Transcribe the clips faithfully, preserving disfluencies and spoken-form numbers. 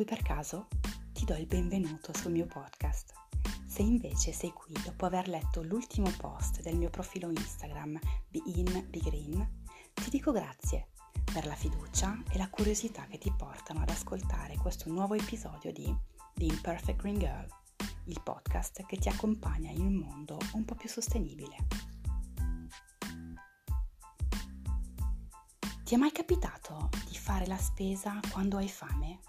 qui per caso, ti do il benvenuto sul mio podcast. Se invece sei qui dopo aver letto l'ultimo post del mio profilo Instagram, Be In Be Green, ti dico grazie per la fiducia e la curiosità che ti portano ad ascoltare questo nuovo episodio di The Imperfect Green Girl, il podcast che ti accompagna in un mondo un po' più sostenibile. Ti è mai capitato di fare la spesa quando hai fame?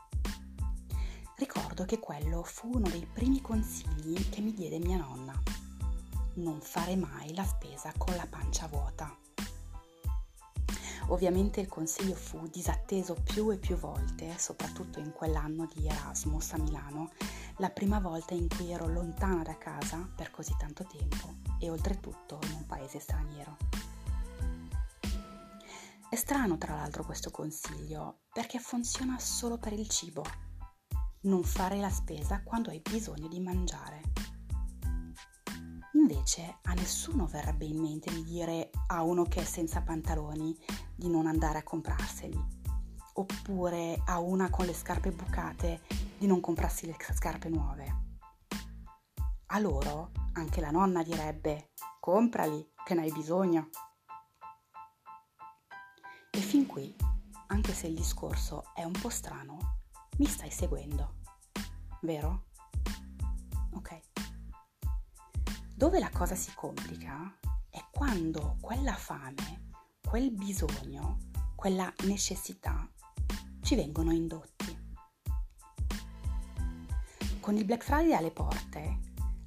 Ricordo che quello fu uno dei primi consigli che mi diede mia nonna. Non fare mai la spesa con la pancia vuota. Ovviamente il consiglio fu disatteso più e più volte, soprattutto in quell'anno di Erasmus a Milano, la prima volta in cui ero lontana da casa per così tanto tempo e oltretutto in un paese straniero. È strano, tra l'altro, questo consiglio, perché funziona solo per il cibo. Non fare la spesa quando hai bisogno di mangiare. Invece a nessuno verrebbe in mente di dire a uno che è senza pantaloni di non andare a comprarseli, oppure a una con le scarpe bucate di non comprarsi le scarpe nuove. A loro anche la nonna direbbe: comprali, che ne hai bisogno. E fin qui, anche se il discorso è un po' strano, mi stai seguendo, vero? Ok. Dove la cosa si complica è quando quella fame, quel bisogno, quella necessità ci vengono indotti. Con il Black Friday alle porte,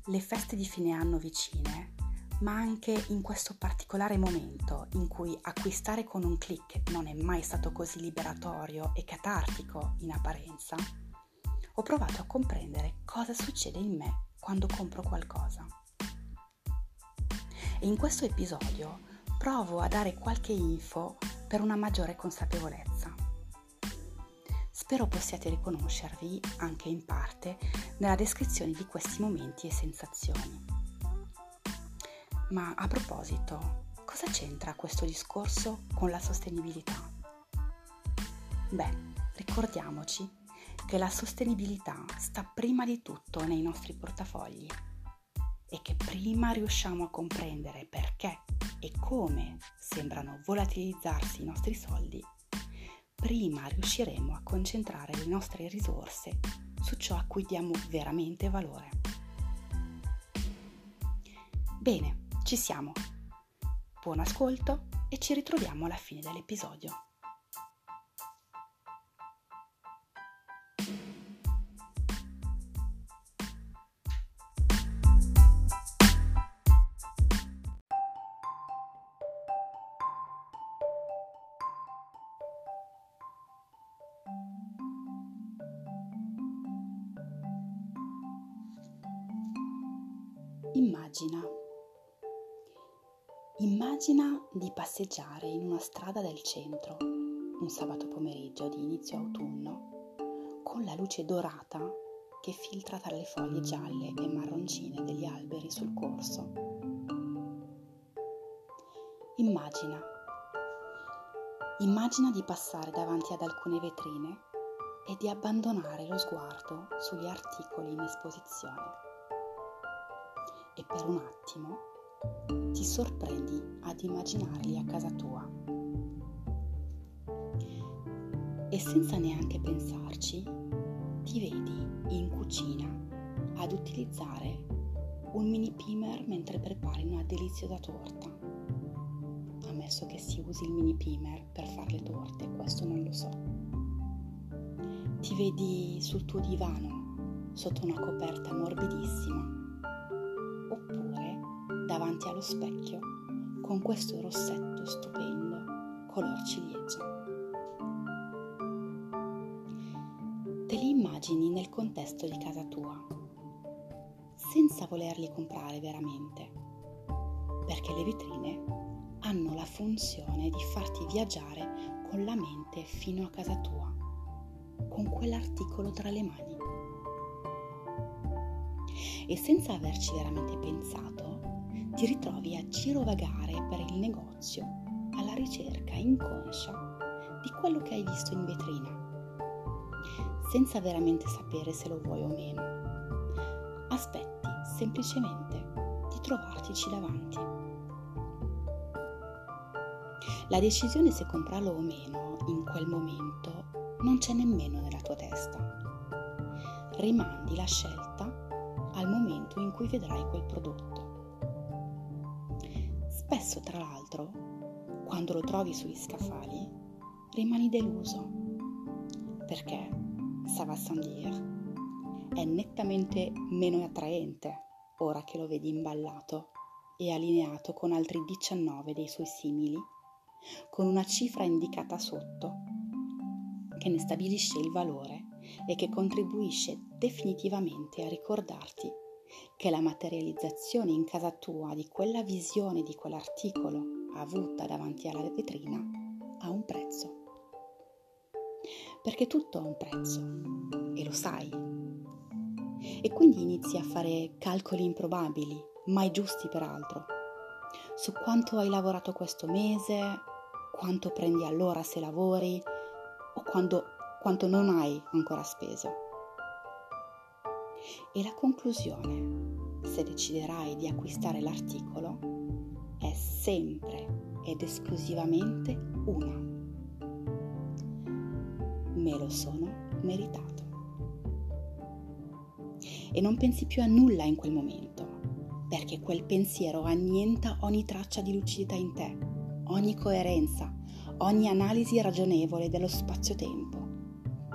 le feste di fine anno vicine, ma anche in questo particolare momento in cui acquistare con un click non è mai stato così liberatorio e catartico in apparenza, ho provato a comprendere cosa succede in me quando compro qualcosa. E in questo episodio provo a dare qualche info per una maggiore consapevolezza. Spero possiate riconoscervi, anche in parte, nella descrizione di questi momenti e sensazioni. Ma a proposito, cosa c'entra questo discorso con la sostenibilità? Beh, ricordiamoci che la sostenibilità sta prima di tutto nei nostri portafogli e che prima riusciamo a comprendere perché e come sembrano volatilizzarsi i nostri soldi, prima riusciremo a concentrare le nostre risorse su ciò a cui diamo veramente valore. Bene. Ci siamo. Buon ascolto e ci ritroviamo alla fine dell'episodio. Immagina. Immagina di passeggiare in una strada del centro, un sabato pomeriggio di inizio autunno, con la luce dorata che filtra tra le foglie gialle e marroncine degli alberi sul corso. Immagina. Immagina di passare davanti ad alcune vetrine e di abbandonare lo sguardo sugli articoli in esposizione. E per un attimo ti sorprendi ad immaginarli a casa tua. E senza neanche pensarci, ti vedi in cucina ad utilizzare un mini primer mentre prepari una deliziosa torta. Ammesso che si usi il mini primer per fare le torte, questo non lo so. Ti vedi sul tuo divano, sotto una coperta morbidissima, davanti allo specchio con questo rossetto stupendo color ciliegia. Te li immagini nel contesto di casa tua, senza volerli comprare veramente, perché le vetrine hanno la funzione di farti viaggiare con la mente fino a casa tua, con quell'articolo tra le mani. E senza averci veramente pensato, ti ritrovi a girovagare per il negozio alla ricerca inconscia di quello che hai visto in vetrina, senza veramente sapere se lo vuoi o meno. Aspetti semplicemente di trovartici davanti. La decisione se comprarlo o meno in quel momento non c'è nemmeno nella tua testa. Rimandi la scelta al momento in cui vedrai quel prodotto. Spesso, tra l'altro, quando lo trovi sugli scaffali, rimani deluso, perché, ça va sans dire, è nettamente meno attraente ora che lo vedi imballato e allineato con altri diciannove dei suoi simili, con una cifra indicata sotto, che ne stabilisce il valore e che contribuisce definitivamente a ricordarti che la materializzazione in casa tua di quella visione di quell'articolo avuta davanti alla vetrina ha un prezzo. Perché tutto ha un prezzo e lo sai. E quindi inizi a fare calcoli improbabili, mai giusti peraltro, su quanto hai lavorato questo mese, quanto prendi all'ora se lavori o quando, quanto non hai ancora speso. E la conclusione, se deciderai di acquistare l'articolo, è sempre ed esclusivamente una: me lo sono meritato. E non pensi più a nulla in quel momento, perché quel pensiero annienta ogni traccia di lucidità in te, ogni coerenza, ogni analisi ragionevole dello spazio-tempo.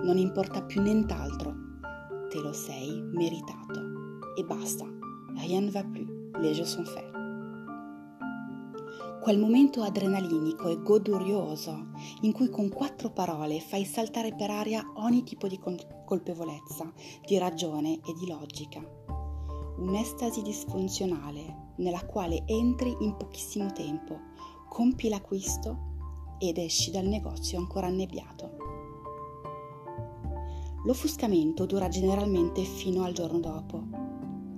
Non importa più nient'altro. Te lo sei meritato e basta, rien ne va plus, les jeux sont faits. Quel momento adrenalinico e godurioso in cui con quattro parole fai saltare per aria ogni tipo di colpevolezza, di ragione e di logica. Un'estasi disfunzionale nella quale entri in pochissimo tempo, compi l'acquisto ed esci dal negozio ancora annebbiato. L'offuscamento dura generalmente fino al giorno dopo.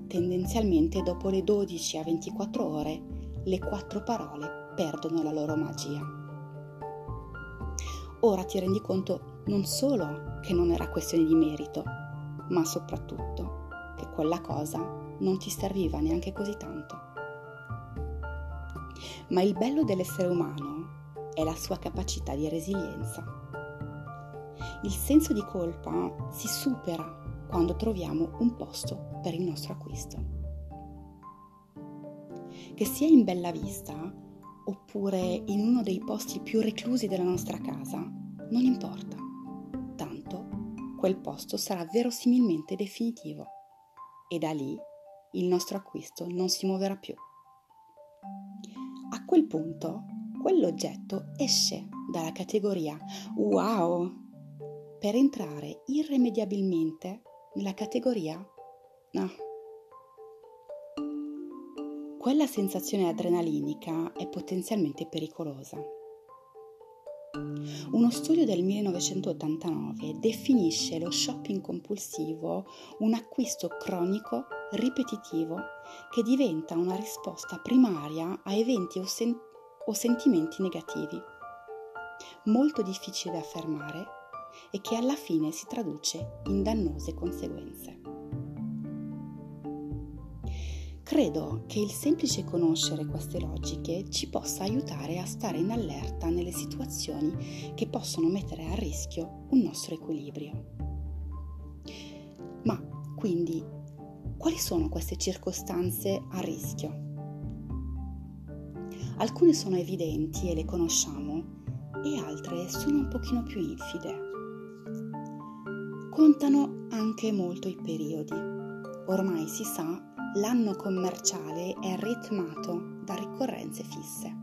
Tendenzialmente dopo le dodici a ventiquattro ore le quattro parole perdono la loro magia. Ora ti rendi conto non solo che non era questione di merito, ma soprattutto che quella cosa non ti serviva neanche così tanto. Ma il bello dell'essere umano è la sua capacità di resilienza. Il senso di colpa si supera quando troviamo un posto per il nostro acquisto. Che sia in bella vista oppure in uno dei posti più reclusi della nostra casa, non importa. Tanto quel posto sarà verosimilmente definitivo e da lì il nostro acquisto non si muoverà più. A quel punto quell'oggetto esce dalla categoria wow per entrare irrimediabilmente nella categoria no. Quella sensazione adrenalinica è potenzialmente pericolosa. Uno studio del millenovecentottantanove definisce lo shopping compulsivo un acquisto cronico, ripetitivo, che diventa una risposta primaria a eventi o, sen- o sentimenti negativi, molto difficili da affermare, e che alla fine si traduce in dannose conseguenze. Credo che il semplice conoscere queste logiche ci possa aiutare a stare in allerta nelle situazioni che possono mettere a rischio un nostro equilibrio. Ma quindi, quali sono queste circostanze a rischio? Alcune sono evidenti e le conosciamo, e altre sono un pochino più infide. Contano anche molto i periodi. Ormai si sa, l'anno commerciale è ritmato da ricorrenze fisse.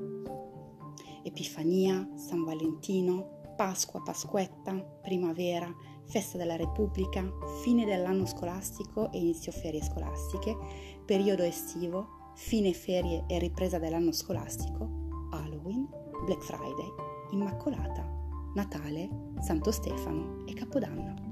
Epifania, San Valentino, Pasqua, Pasquetta, Primavera, Festa della Repubblica, fine dell'anno scolastico e inizio ferie scolastiche, periodo estivo, fine ferie e ripresa dell'anno scolastico, Halloween, Black Friday, Immacolata, Natale, Santo Stefano e Capodanno.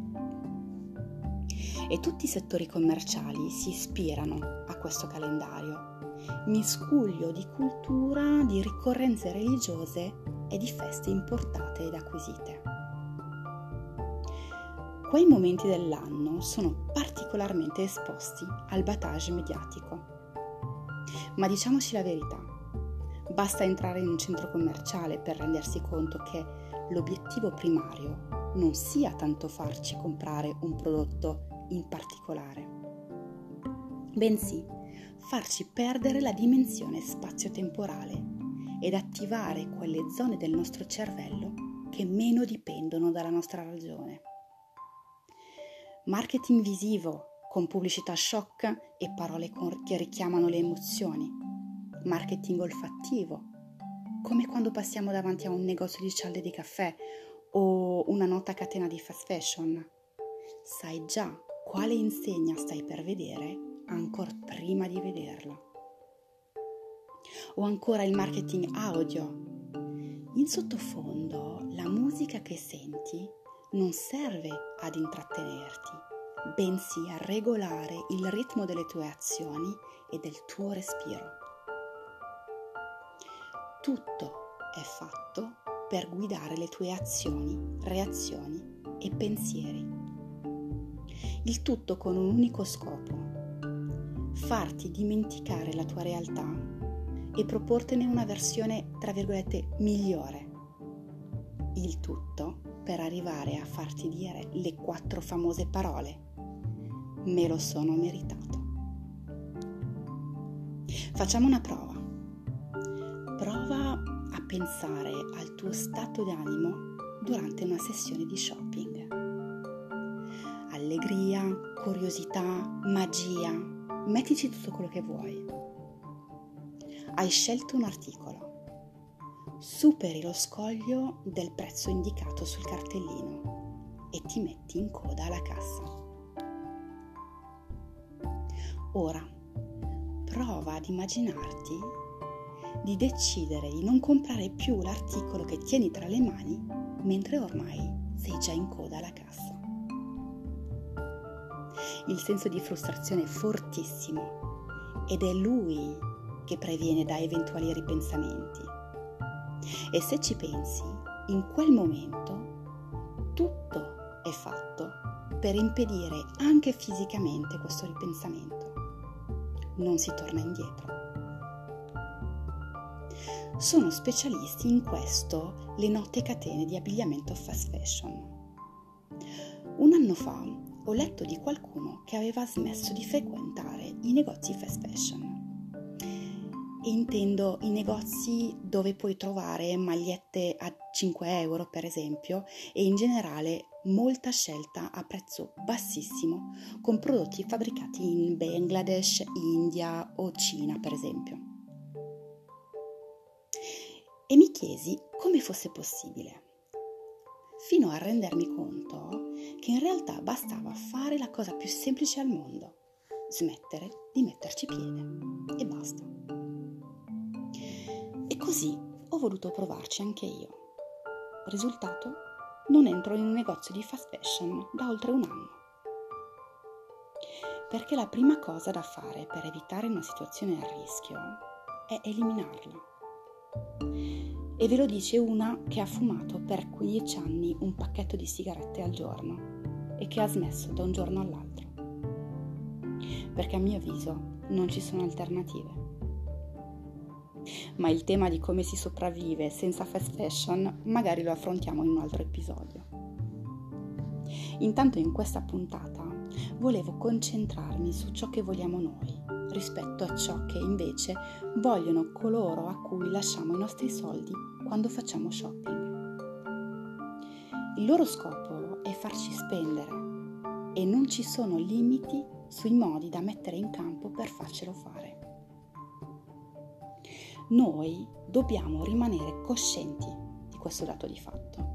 E tutti i settori commerciali si ispirano a questo calendario, miscuglio di cultura, di ricorrenze religiose e di feste importate ed acquisite. quei momenti dell'anno sono particolarmente esposti al battage mediatico. Ma diciamoci la verità, basta entrare in un centro commerciale per rendersi conto che l'obiettivo primario non sia tanto farci comprare un prodotto in particolare, bensì farci perdere la dimensione spazio-temporale ed attivare quelle zone del nostro cervello che meno dipendono dalla nostra ragione. Marketing visivo con pubblicità shock e parole che richiamano le emozioni. Marketing olfattivo, come quando passiamo davanti a un negozio di cialde di caffè o una nota catena di fast fashion. Sai già quale insegna stai per vedere ancora prima di vederla. O ancora il marketing audio. In sottofondo la musica che senti non serve ad intrattenerti, bensì a regolare il ritmo delle tue azioni e del tuo respiro. Tutto è fatto per guidare le tue azioni, reazioni e pensieri. Il tutto con un unico scopo: farti dimenticare la tua realtà e proportene una versione, tra virgolette, migliore. Il tutto per arrivare a farti dire le quattro famose parole: me lo sono meritato. Facciamo una prova. Prova a pensare al tuo stato d'animo durante una sessione di shopping. Allegria, curiosità, magia, mettici tutto quello che vuoi. Hai scelto un articolo, superi lo scoglio del prezzo indicato sul cartellino e ti metti in coda alla cassa. Ora, prova ad immaginarti di decidere di non comprare più l'articolo che tieni tra le mani mentre ormai sei già in coda alla cassa. Il senso di frustrazione è fortissimo ed è lui che previene da eventuali ripensamenti. E se ci pensi, in quel momento tutto è fatto per impedire anche fisicamente questo ripensamento. Non si torna indietro. Sono specialisti in questo le note catene di abbigliamento fast fashion. Un anno fa ho letto di qualcuno che aveva smesso di frequentare i negozi fast fashion. E intendo i negozi dove puoi trovare magliette a cinque euro, per esempio, e in generale molta scelta a prezzo bassissimo con prodotti fabbricati in Bangladesh, India o Cina, per esempio. E mi chiesi come fosse possibile, fino a rendermi conto che in realtà bastava fare la cosa più semplice al mondo: smettere di metterci piede e basta. E così ho voluto provarci anche io. Risultato? Non entro in un negozio di fast fashion da oltre un anno. Perché la prima cosa da fare per evitare una situazione a rischio è eliminarla. E ve lo dice una che ha fumato per quindici anni un pacchetto di sigarette al giorno e che ha smesso da un giorno all'altro. Perché a mio avviso non ci sono alternative. Ma il tema di come si sopravvive senza fast fashion magari lo affrontiamo in un altro episodio. Intanto in questa puntata volevo concentrarmi su ciò che vogliamo noi rispetto a ciò che invece vogliono coloro a cui lasciamo i nostri soldi quando facciamo shopping. Il loro scopo è farci spendere e non ci sono limiti sui modi da mettere in campo per farcelo fare. Noi dobbiamo rimanere coscienti di questo dato di fatto.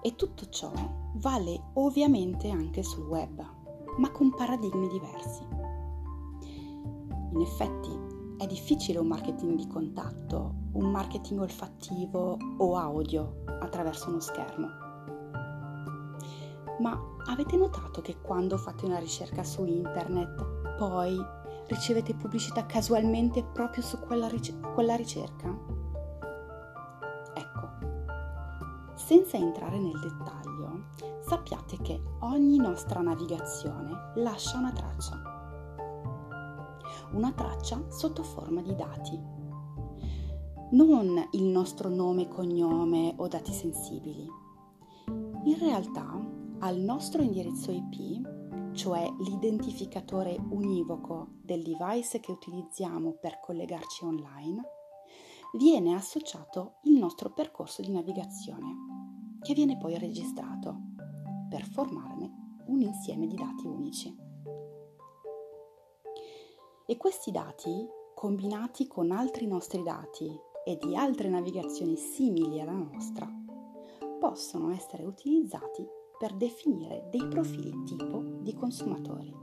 E tutto ciò vale ovviamente anche sul web, ma con paradigmi diversi. In effetti è difficile un marketing di contatto, un marketing olfattivo o audio attraverso uno schermo. Ma avete notato che quando fate una ricerca su internet, poi ricevete pubblicità casualmente proprio su quella, ric- quella ricerca? Ecco, senza entrare nel dettaglio, sappiate che ogni nostra navigazione lascia una traccia, una traccia sotto forma di dati, non il nostro nome, cognome o dati sensibili. In realtà, al nostro indirizzo I P, cioè l'identificatore univoco del device che utilizziamo per collegarci online, viene associato il nostro percorso di navigazione, che viene poi registrato per formarne un insieme di dati unici. E questi dati, combinati con altri nostri dati e di altre navigazioni simili alla nostra, possono essere utilizzati per definire dei profili tipo di consumatori.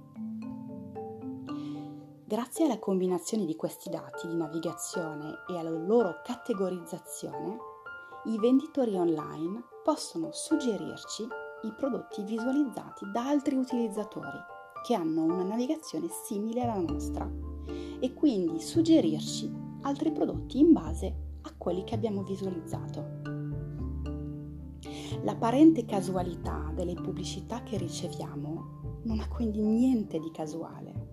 Grazie alla combinazione di questi dati di navigazione e alla loro categorizzazione, i venditori online possono suggerirci i prodotti visualizzati da altri utilizzatori che hanno una navigazione simile alla nostra e quindi suggerirci altri prodotti in base a quelli che abbiamo visualizzato. L'apparente casualità delle pubblicità che riceviamo non ha quindi niente di casuale.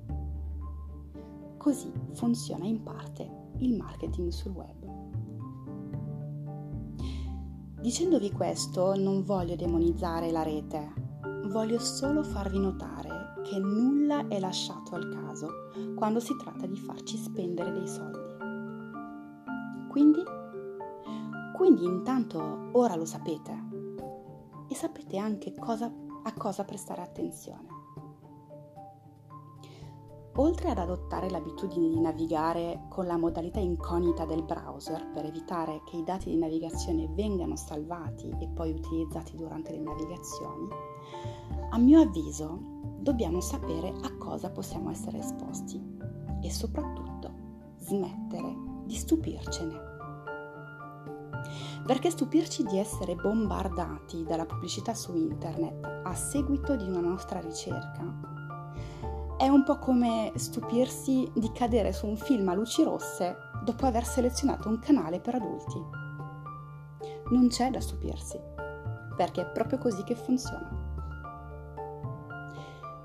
Così funziona in parte il marketing sul web. Dicendovi questo, non voglio demonizzare la rete, voglio solo farvi notare che nulla è lasciato al caso quando si tratta di farci spendere dei soldi. Quindi, quindi intanto ora lo sapete e sapete anche cosa, a cosa prestare attenzione. Oltre ad adottare l'abitudine di navigare con la modalità incognita del browser per evitare che i dati di navigazione vengano salvati e poi utilizzati durante le navigazioni, a mio avviso dobbiamo sapere a cosa possiamo essere esposti e soprattutto smettere di stupircene. Perché stupirci di essere bombardati dalla pubblicità su internet a seguito di una nostra ricerca è un po' come stupirsi di cadere su un film a luci rosse dopo aver selezionato un canale per adulti. Non c'è da stupirsi, perché è proprio così che funziona.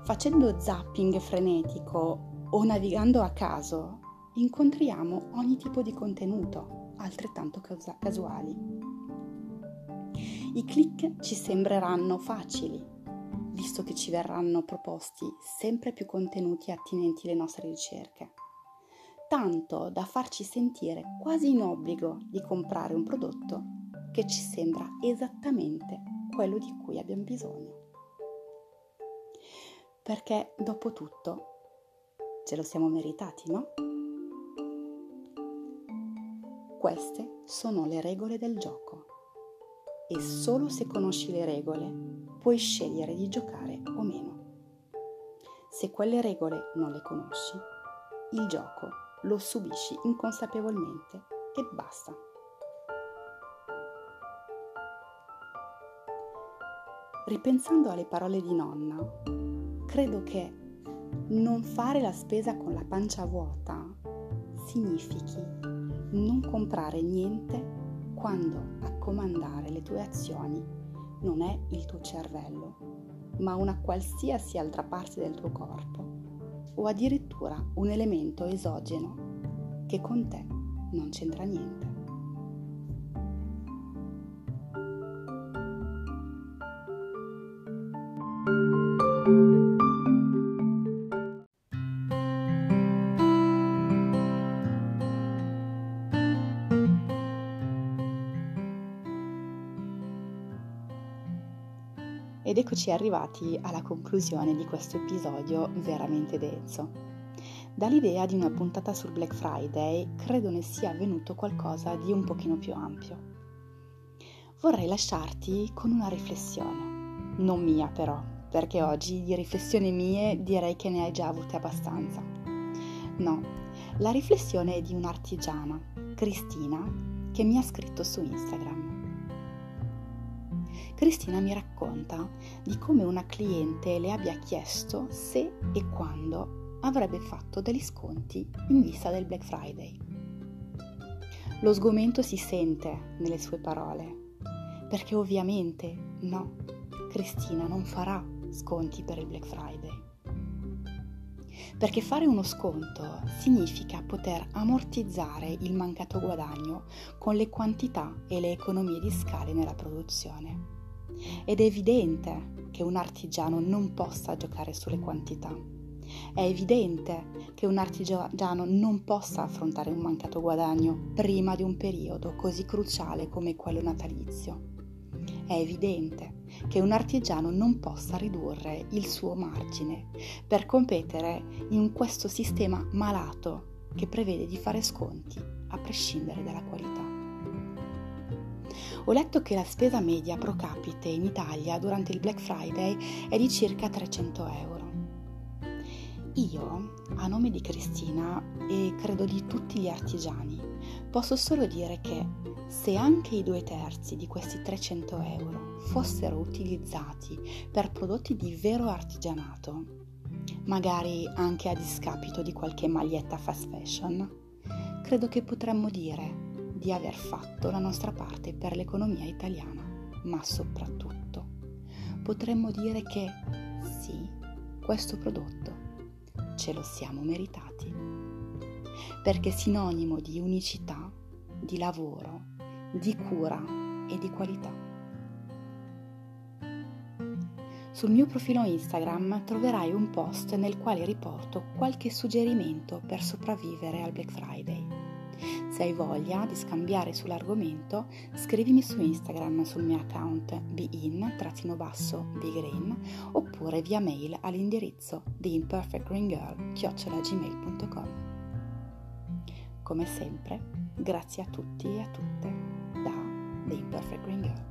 Facendo zapping frenetico o navigando a caso, incontriamo ogni tipo di contenuto, altrettanto casuali. I click ci sembreranno facili, visto che ci verranno proposti sempre più contenuti attinenti alle nostre ricerche, tanto da farci sentire quasi in obbligo di comprare un prodotto che ci sembra esattamente quello di cui abbiamo bisogno. Perché, dopo tutto, ce lo siamo meritati, no? Queste sono le regole del gioco e solo se conosci le regole puoi scegliere di giocare o meno. Se quelle regole non le conosci, il gioco lo subisci inconsapevolmente e basta. Ripensando alle parole di nonna, credo che non fare la spesa con la pancia vuota significhi non comprare niente quando a comandare le tue azioni non è il tuo cervello, ma una qualsiasi altra parte del tuo corpo, o addirittura un elemento esogeno che con te non c'entra niente. Ed eccoci arrivati alla conclusione di questo episodio veramente denso. Dall'idea di una puntata sul Black Friday credo ne sia venuto qualcosa di un pochino più ampio. Vorrei lasciarti con una riflessione, non mia però, perché oggi di riflessioni mie direi che ne hai già avute abbastanza. No, la riflessione è di un'artigiana, Cristina, che mi ha scritto su Instagram. Cristina mi racconta di come una cliente le abbia chiesto se e quando avrebbe fatto degli sconti in vista del Black Friday. Lo sgomento si sente nelle sue parole, perché ovviamente no, Cristina non farà sconti per il Black Friday. Perché fare uno sconto significa poter ammortizzare il mancato guadagno con le quantità e le economie di scale nella produzione. Ed è evidente che un artigiano non possa giocare sulle quantità. È evidente che un artigiano non possa affrontare un mancato guadagno prima di un periodo così cruciale come quello natalizio. È evidente che un artigiano non possa ridurre il suo margine per competere in questo sistema malato che prevede di fare sconti a prescindere dalla qualità. Ho letto che la spesa media pro capite in Italia durante il Black Friday è di circa trecento euro. Io, a nome di Cristina e credo di tutti gli artigiani, posso solo dire che se anche i due terzi di questi trecento euro fossero utilizzati per prodotti di vero artigianato, magari anche a discapito di qualche maglietta fast fashion, credo che potremmo dire di aver fatto la nostra parte per l'economia italiana, ma soprattutto potremmo dire che sì, questo prodotto ce lo siamo meritati, perché è sinonimo di unicità, di lavoro, di cura e di qualità. Sul mio profilo Instagram troverai un post nel quale riporto qualche suggerimento per sopravvivere al Black Friday. Se hai voglia di scambiare sull'argomento, scrivimi su Instagram sul mio account Be In Be Green oppure via mail all'indirizzo The Imperfect Green Girl chiocciola gmail punto com. Come sempre, grazie a tutti e a tutte da The Imperfect Green Girl.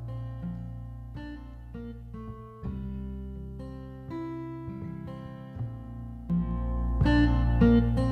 Mm-hmm.